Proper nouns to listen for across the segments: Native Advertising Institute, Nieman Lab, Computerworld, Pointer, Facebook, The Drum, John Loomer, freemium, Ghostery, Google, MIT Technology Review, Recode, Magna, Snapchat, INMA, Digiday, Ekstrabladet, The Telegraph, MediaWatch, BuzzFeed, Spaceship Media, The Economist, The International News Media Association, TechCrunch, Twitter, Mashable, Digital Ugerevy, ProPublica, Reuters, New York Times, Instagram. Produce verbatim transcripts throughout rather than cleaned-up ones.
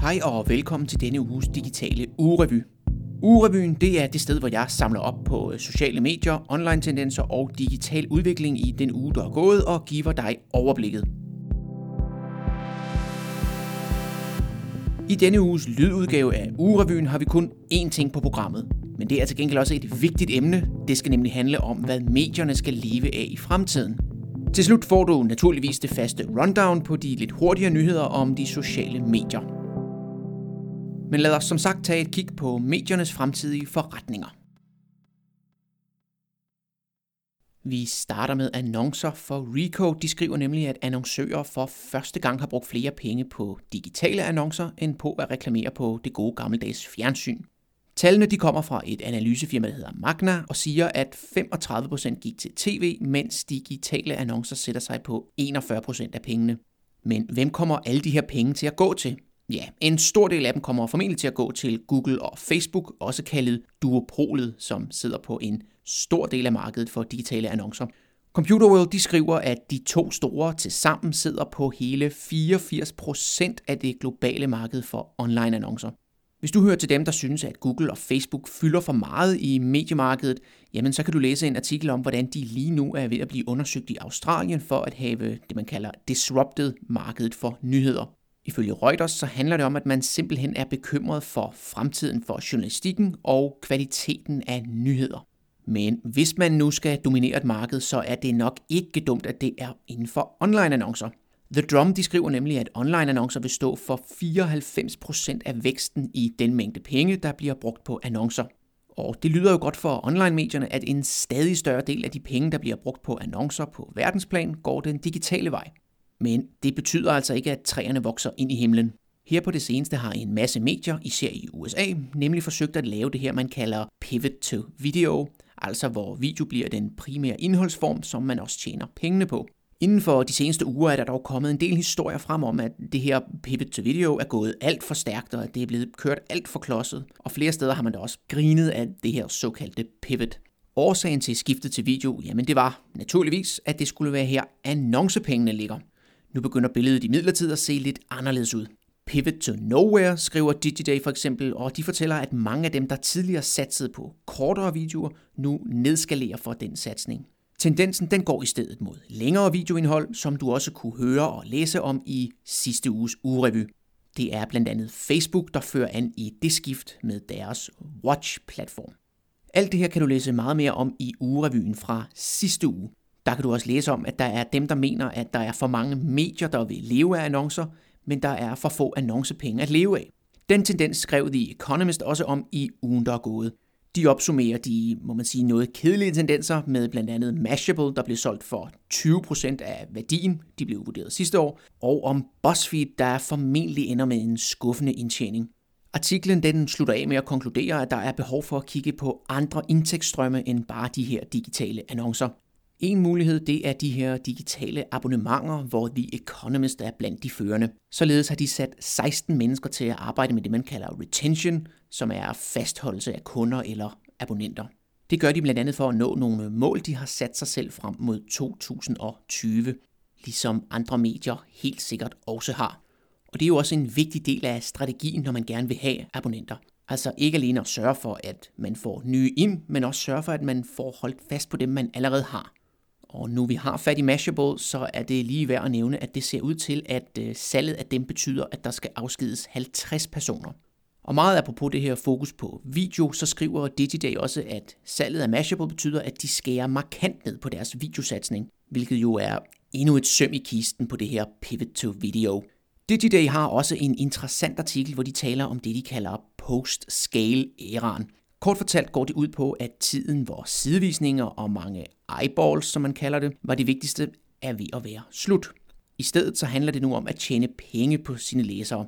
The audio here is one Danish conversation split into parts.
Hej og velkommen til denne uges digitale ugerevy. Ugerevyen, det er det sted, hvor jeg samler op på sociale medier, online-tendenser og digital udvikling i den uge, der er gået, og giver dig overblikket. I denne uges lydudgave af ugerevyen har vi kun én ting på programmet. Men det er til gengæld også et vigtigt emne. Det skal nemlig handle om, hvad medierne skal leve af i fremtiden. Til slut får du naturligvis det faste rundown på de lidt hurtigere nyheder om de sociale medier. Men lad os som sagt tage et kig på mediernes fremtidige forretninger. Vi starter med annoncer, for Recode de skriver nemlig, at annoncører for første gang har brugt flere penge på digitale annoncer, end på at reklamere på det gode gammeldags fjernsyn. Tallene de kommer fra et analysefirma, der hedder Magna, og siger, at femogtredive procent gik til tv, mens digitale annoncer sætter sig på enogfyrre procent af pengene. Men hvem kommer alle de her penge til at gå til? Ja, en stor del af dem kommer formentlig til at gå til Google og Facebook, også kaldet duopolet, som sidder på en stor del af markedet for digitale annoncer. Computerworld de skriver, at de to store tilsammen sidder på hele fireogfirs procent af det globale marked for online-annoncer. Hvis du hører til dem, der synes, at Google og Facebook fylder for meget i mediemarkedet, jamen så kan du læse en artikel om, hvordan de lige nu er ved at blive undersøgt i Australien for at have det, man kalder disrupted markedet for nyheder. Ifølge Reuters så handler det om, at man simpelthen er bekymret for fremtiden for journalistikken og kvaliteten af nyheder. Men hvis man nu skal dominere et marked, så er det nok ikke dumt, at det er inden for online-annoncer. The Drum de skriver nemlig, at online-annoncer vil stå for fireoghalvfems procent af væksten i den mængde penge, der bliver brugt på annoncer. Og det lyder jo godt for online-medierne, at en stadig større del af de penge, der bliver brugt på annoncer på verdensplan, går den digitale vej. Men det betyder altså ikke, at træerne vokser ind i himlen. Her på det seneste har en masse medier, især i U S A, nemlig forsøgt at lave det her, man kalder pivot to video, altså hvor video bliver den primære indholdsform, som man også tjener pengene på. Inden for de seneste uger er der dog kommet en del historier frem om, at det her pivot to video er gået alt for stærkt, og at det er blevet kørt alt for klodset, og flere steder har man da også grinet af det her såkaldte pivot. Årsagen til skiftet til video, jamen det var naturligvis, at det skulle være her, annoncepengene ligger. Nu begynder billedet imidlertid at se lidt anderledes ud. Pivot to nowhere, skriver Digiday for eksempel, og de fortæller, at mange af dem, der tidligere satsede på kortere videoer, nu nedskalerer for den satsning. Tendensen den går i stedet mod længere videoindhold, som du også kunne høre og læse om i sidste uges ugerevy. Det er blandt andet Facebook, der fører an i det skift med deres Watch-platform. Alt det her kan du læse meget mere om i ugerevyen fra sidste uge. Der kan du også læse om, at der er dem, der mener, at der er for mange medier, der vil leve af annoncer, men der er for få annoncepenge at leve af. Den tendens skrev The Economist også om i ugen, der er gået. De opsummerer de, må man sige, noget kedelige tendenser med blandt andet Mashable, der blev solgt for tyve procent af værdien, de blev vurderet sidste år, og om BuzzFeed, der formentlig ender med en skuffende indtjening. Artiklen den slutter af med at konkludere, at der er behov for at kigge på andre indtægtsstrømme end bare de her digitale annoncer. En mulighed, det er de her digitale abonnementer, hvor The Economist er blandt de førende. Således har de sat seksten mennesker til at arbejde med det, man kalder retention, som er fastholdelse af kunder eller abonnenter. Det gør de blandt andet for at nå nogle mål, de har sat sig selv frem mod to tusind og tyve, ligesom andre medier helt sikkert også har. Og det er jo også en vigtig del af strategien, når man gerne vil have abonnenter. Altså ikke alene at sørge for, at man får nye ind, men også sørge for, at man får holdt fast på dem, man allerede har. Og nu vi har fat i Mashable, så er det lige værd at nævne, at det ser ud til, at salget af dem betyder, at der skal afskedes halvtreds personer. Og meget apropos det her fokus på video, så skriver Digiday også, at salget af Mashable betyder, at de skærer markant ned på deres videosatsning, hvilket jo er endnu et søm i kisten på det her pivot to video. Digiday har også en interessant artikel, hvor de taler om det, de kalder post-scale-æraen. Kort fortalt går det ud på, at tiden, hvor sidevisninger og mange eyeballs, som man kalder det, var det vigtigste, er ved at være slut. I stedet så handler det nu om at tjene penge på sine læsere.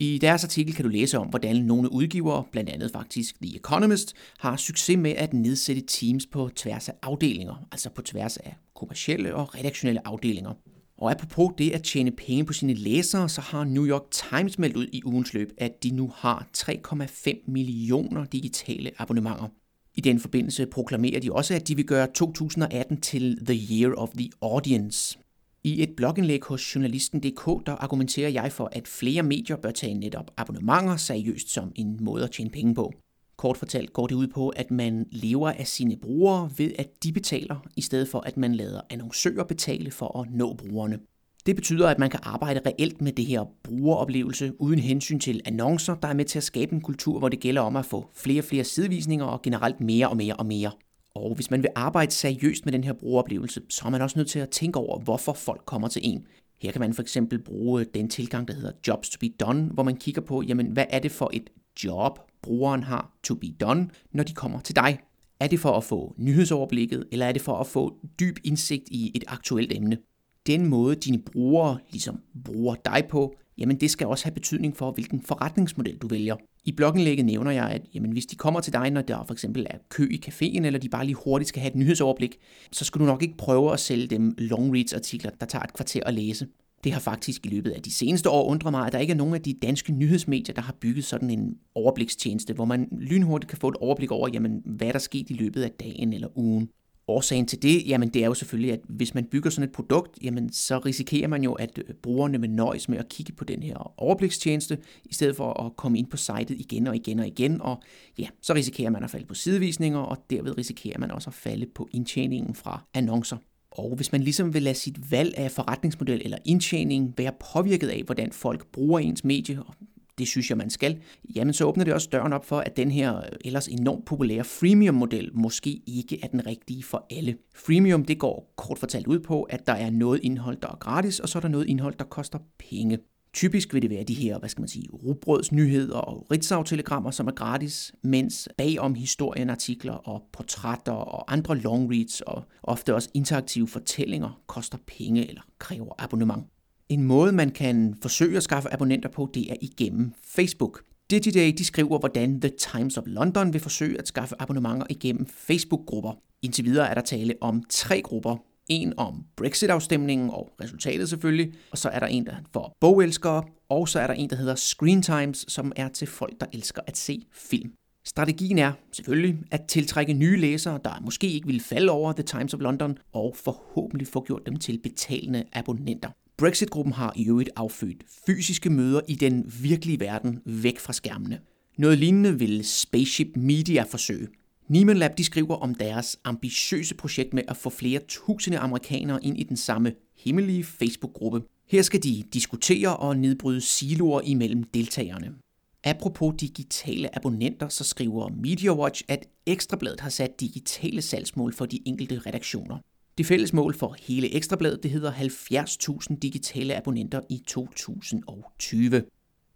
I deres artikel kan du læse om, hvordan nogle udgivere, blandt andet faktisk The Economist, har succes med at nedsætte teams på tværs af afdelinger, altså på tværs af kommercielle og redaktionelle afdelinger. Og apropos det at tjene penge på sine læsere, så har New York Times meldt ud i ugens løb, at de nu har tre komma fem millioner digitale abonnementer. I den forbindelse proklamerer de også, at de vil gøre to tusind og atten til The Year of the Audience. I et blogindlæg hos journalisten punktum d k, der argumenterer jeg for, at flere medier bør tage netop abonnementer seriøst som en måde at tjene penge på. Kort fortalt går det ud på, at man lever af sine brugere ved, at de betaler, i stedet for at man lader annoncører betale for at nå brugerne. Det betyder, at man kan arbejde reelt med det her brugeroplevelse uden hensyn til annoncer, der er med til at skabe en kultur, hvor det gælder om at få flere og flere sidevisninger og generelt mere og mere og mere. Og hvis man vil arbejde seriøst med den her brugeroplevelse, så er man også nødt til at tænke over, hvorfor folk kommer til en. Her kan man for eksempel bruge den tilgang, der hedder jobs to be done, hvor man kigger på, jamen, hvad er det for et job, brugeren har to be done, når de kommer til dig. Er det for at få nyhedsoverblikket, eller er det for at få dyb indsigt i et aktuelt emne? Den måde, dine brugere ligesom bruger dig på, jamen det skal også have betydning for, hvilken forretningsmodel du vælger. I blogindlægget nævner jeg, at jamen, hvis de kommer til dig, når der for eksempel er kø i caféen, eller de bare lige hurtigt skal have et nyhedsoverblik, så skal du nok ikke prøve at sælge dem longreads-artikler, der tager et kvarter at læse. Det har faktisk i løbet af de seneste år undret mig, at der ikke er nogen af de danske nyhedsmedier, der har bygget sådan en overblikstjeneste, hvor man lynhurtigt kan få et overblik over, jamen, hvad der skete i løbet af dagen eller ugen. Årsagen til det, jamen det er jo selvfølgelig, at hvis man bygger sådan et produkt, jamen så risikerer man jo, at brugerne vil nøjes med at kigge på den her overblikstjeneste, i stedet for at komme ind på sitet igen og igen og igen, og ja, så risikerer man at falde på sidevisninger, og derved risikerer man også at falde på indtjeningen fra annoncer. Og hvis man ligesom vil lade sit valg af forretningsmodel eller indtjening være påvirket af, hvordan folk bruger ens medie, og det synes jeg, man skal, jamen så åbner det også døren op for, at den her ellers enormt populære freemium-model måske ikke er den rigtige for alle. Freemium, det går kort fortalt ud på, at der er noget indhold, der er gratis, og så er der noget indhold, der koster penge. Typisk vil det være de her, hvad skal man sige, rugbrødsnyheder og ritzau-telegrammer, som er gratis, mens bagom historien, artikler og portrætter og andre longreads og ofte også interaktive fortællinger koster penge eller kræver abonnement. En måde, man kan forsøge at skaffe abonnenter på, det er igennem Facebook. Digiday de skriver, hvordan The Times of London vil forsøge at skaffe abonnementer igennem Facebook-grupper. Indtil videre er der tale om tre grupper. En om Brexit-afstemningen og resultatet selvfølgelig, og så er der en, der for bogelskere, og så er der en, der hedder Screen Times, som er til folk, der elsker at se film. Strategien er selvfølgelig at tiltrække nye læsere, der måske ikke vil falde over The Times of London, og forhåbentlig få gjort dem til betalende abonnenter. Brexit-gruppen har i øvrigt affødt fysiske møder i den virkelige verden væk fra skærmene. Noget lignende vil Spaceship Media forsøge. Nieman Lab de skriver om deres ambitiøse projekt med at få flere tusinde amerikanere ind i den samme hemmelige Facebook-gruppe. Her skal de diskutere og nedbryde siloer imellem deltagerne. Apropos digitale abonnenter, så skriver MediaWatch, at Ekstrabladet har sat digitale salgsmål for de enkelte redaktioner. Det fælles mål for hele Ekstrabladet, det hedder halvfjerds tusind digitale abonnenter i to tusind og tyve.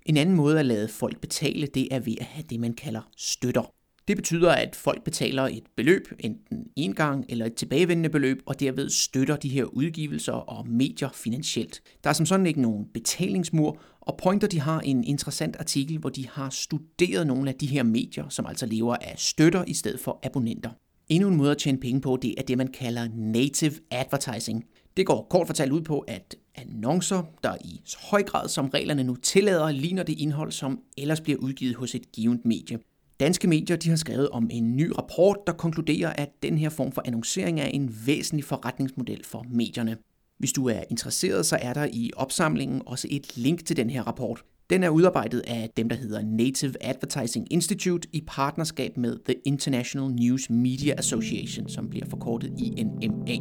En anden måde at lade folk betale, det er ved at have det, man kalder støtter. Det betyder, at folk betaler et beløb, enten en gang eller et tilbagevendende beløb, og derved støtter de her udgivelser og medier finansielt. Der er som sådan ikke nogen betalingsmur, og Pointer de har en interessant artikel, hvor de har studeret nogle af de her medier, som altså lever af støtter i stedet for abonnenter. Endnu en måde at tjene penge på, det er det, man kalder Native Advertising. Det går kort fortalt ud på, at annoncer, der i høj grad som reglerne nu tillader, ligner det indhold, som ellers bliver udgivet hos et givent medie. Danske medier de har skrevet om en ny rapport, der konkluderer, at den her form for annoncering er en væsentlig forretningsmodel for medierne. Hvis du er interesseret, så er der i opsamlingen også et link til den her rapport. Den er udarbejdet af dem, der hedder Native Advertising Institute i partnerskab med The International News Media Association, som bliver forkortet I N M A.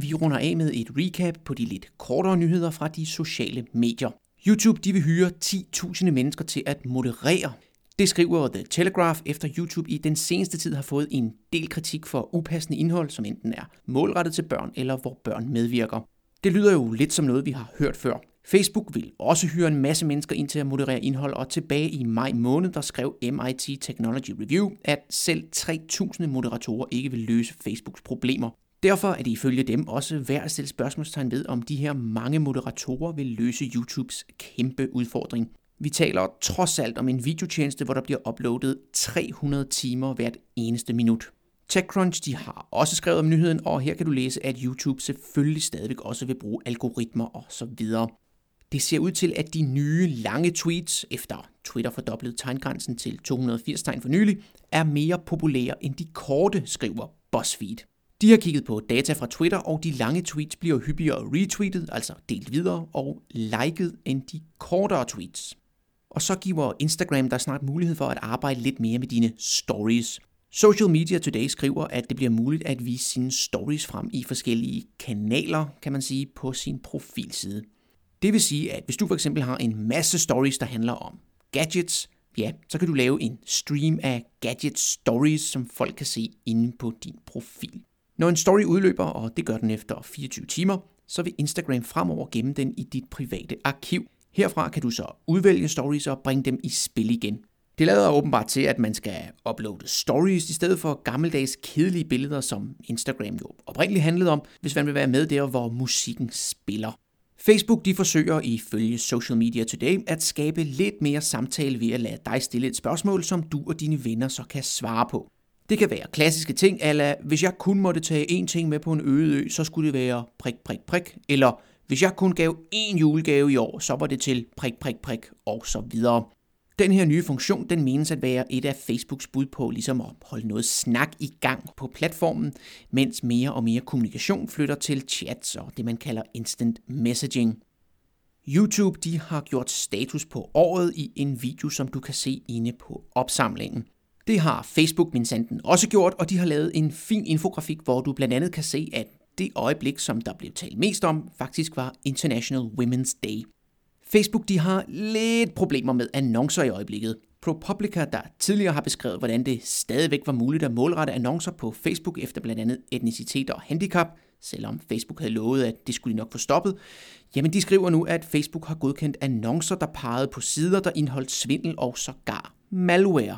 Vi runder af med et recap på de lidt kortere nyheder fra de sociale medier. YouTube de vil hyre ti tusind mennesker til at moderere. Det skriver The Telegraph, efter YouTube i den seneste tid har fået en del kritik for upassende indhold, som enten er målrettet til børn eller hvor børn medvirker. Det lyder jo lidt som noget, vi har hørt før. Facebook vil også hyre en masse mennesker ind til at moderere indhold, og tilbage i maj måned, der skrev M I T Technology Review, at selv tre tusind moderatorer ikke vil løse Facebooks problemer. Derfor er det ifølge dem også værd at stille spørgsmålstegn ved, om de her mange moderatorer vil løse YouTubes kæmpe udfordring. Vi taler trods alt om en videotjeneste, hvor der bliver uploadet tre hundrede timer hvert eneste minut. TechCrunch de har også skrevet om nyheden, og her kan du læse, at YouTube selvfølgelig stadigvæk også vil bruge algoritmer osv. Det ser ud til, at de nye lange tweets, efter Twitter fordoblede tegngrænsen til to hundrede og firs tegn for nylig, er mere populære end de korte, skriver BuzzFeed. De har kigget på data fra Twitter, og de lange tweets bliver hyppigere retweetet, altså delt videre, og liket end de kortere tweets. Og så giver Instagram dig snart mulighed for at arbejde lidt mere med dine stories. Social Media Today skriver, at det bliver muligt at vise sine stories frem i forskellige kanaler, kan man sige, på sin profilside. Det vil sige, at hvis du for eksempel har en masse stories, der handler om gadgets, ja, så kan du lave en stream af gadget stories, som folk kan se inde på din profil. Når en story udløber, og det gør den efter fireogtyve timer, så vil Instagram fremover gemme den i dit private arkiv. Herfra kan du så udvælge stories og bringe dem i spil igen. Det lader åbenbart til, at man skal uploade stories i stedet for gammeldags kedelige billeder, som Instagram jo oprindeligt handlede om, hvis man vil være med der, hvor musikken spiller. Facebook de forsøger ifølge Social Media Today at skabe lidt mere samtale ved at lade dig stille et spørgsmål, som du og dine venner så kan svare på. Det kan være klassiske ting, ala hvis jeg kun måtte tage én ting med på en øde ø, så skulle det være prik, prik, prik, eller hvis jeg kun gav én julegave i år, så var det til prik, prik, prik, og så videre. Den her nye funktion, den menes at være et af Facebooks bud på ligesom at holde noget snak i gang på platformen, mens mere og mere kommunikation flytter til chats og det, man kalder instant messaging. YouTube de har gjort status på året i en video, som du kan se inde på opsamlingen. Det har Facebook minsanden også gjort, og de har lavet en fin infografik, hvor du blandt andet kan se, at det øjeblik, som der blev talt mest om, faktisk var International Women's Day. Facebook de har lidt problemer med annoncer i øjeblikket. ProPublica, der tidligere har beskrevet, hvordan det stadigvæk var muligt at målrette annoncer på Facebook efter blandt andet etnicitet og handicap, selvom Facebook havde lovet, at det skulle de nok få stoppet, jamen de skriver nu, at Facebook har godkendt annoncer, der pegede på sider, der indeholdt svindel og sågar malware.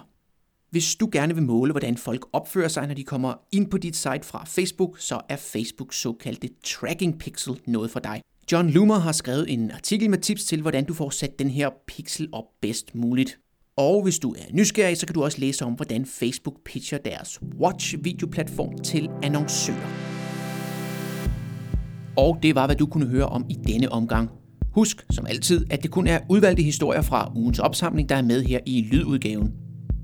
Hvis du gerne vil måle, hvordan folk opfører sig, når de kommer ind på dit site fra Facebook, så er Facebooks såkaldte tracking pixel noget for dig. John Loomer har skrevet en artikel med tips til, hvordan du får sat den her pixel op bedst muligt. Og hvis du er nysgerrig, så kan du også læse om, hvordan Facebook pitcher deres Watch-videoplatform til annoncører. Og det var, hvad du kunne høre om i denne omgang. Husk, som altid, at det kun er udvalgte historier fra ugens opsamling, der er med her i lydudgaven.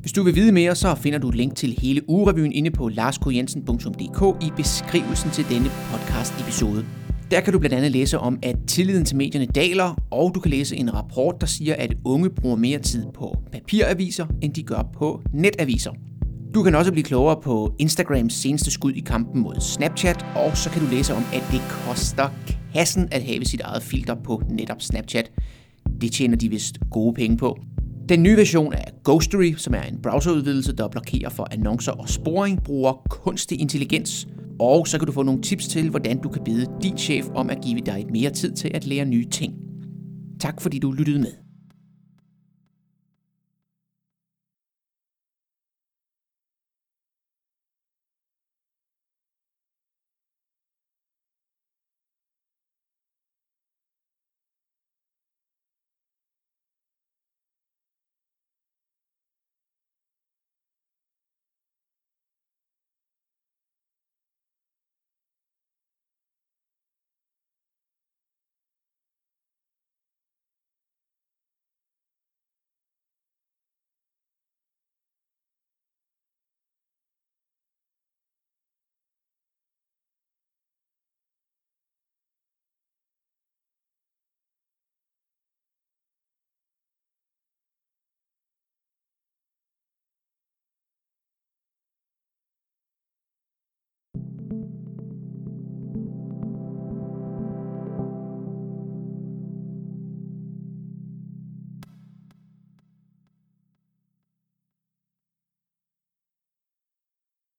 Hvis du vil vide mere, så finder du et link til hele ugerevyen inde på lars k jensen punktum d k i beskrivelsen til denne podcast-episode. Der kan du blandt andet læse om, at tilliden til medierne daler, og du kan læse en rapport, der siger, at unge bruger mere tid på papiraviser, end de gør på netaviser. Du kan også blive klogere på Instagrams seneste skud i kampen mod Snapchat, og så kan du læse om, at det koster kassen at have sit eget filter på netop Snapchat. Det tjener de vist gode penge på. Den nye version af Ghostery, som er en browserudvidelse, der blokerer for annoncer og sporing, bruger kunstig intelligens. Og så kan du få nogle tips til, hvordan du kan bede din chef om at give dig mere tid til at lære nye ting. Tak fordi du lyttede med.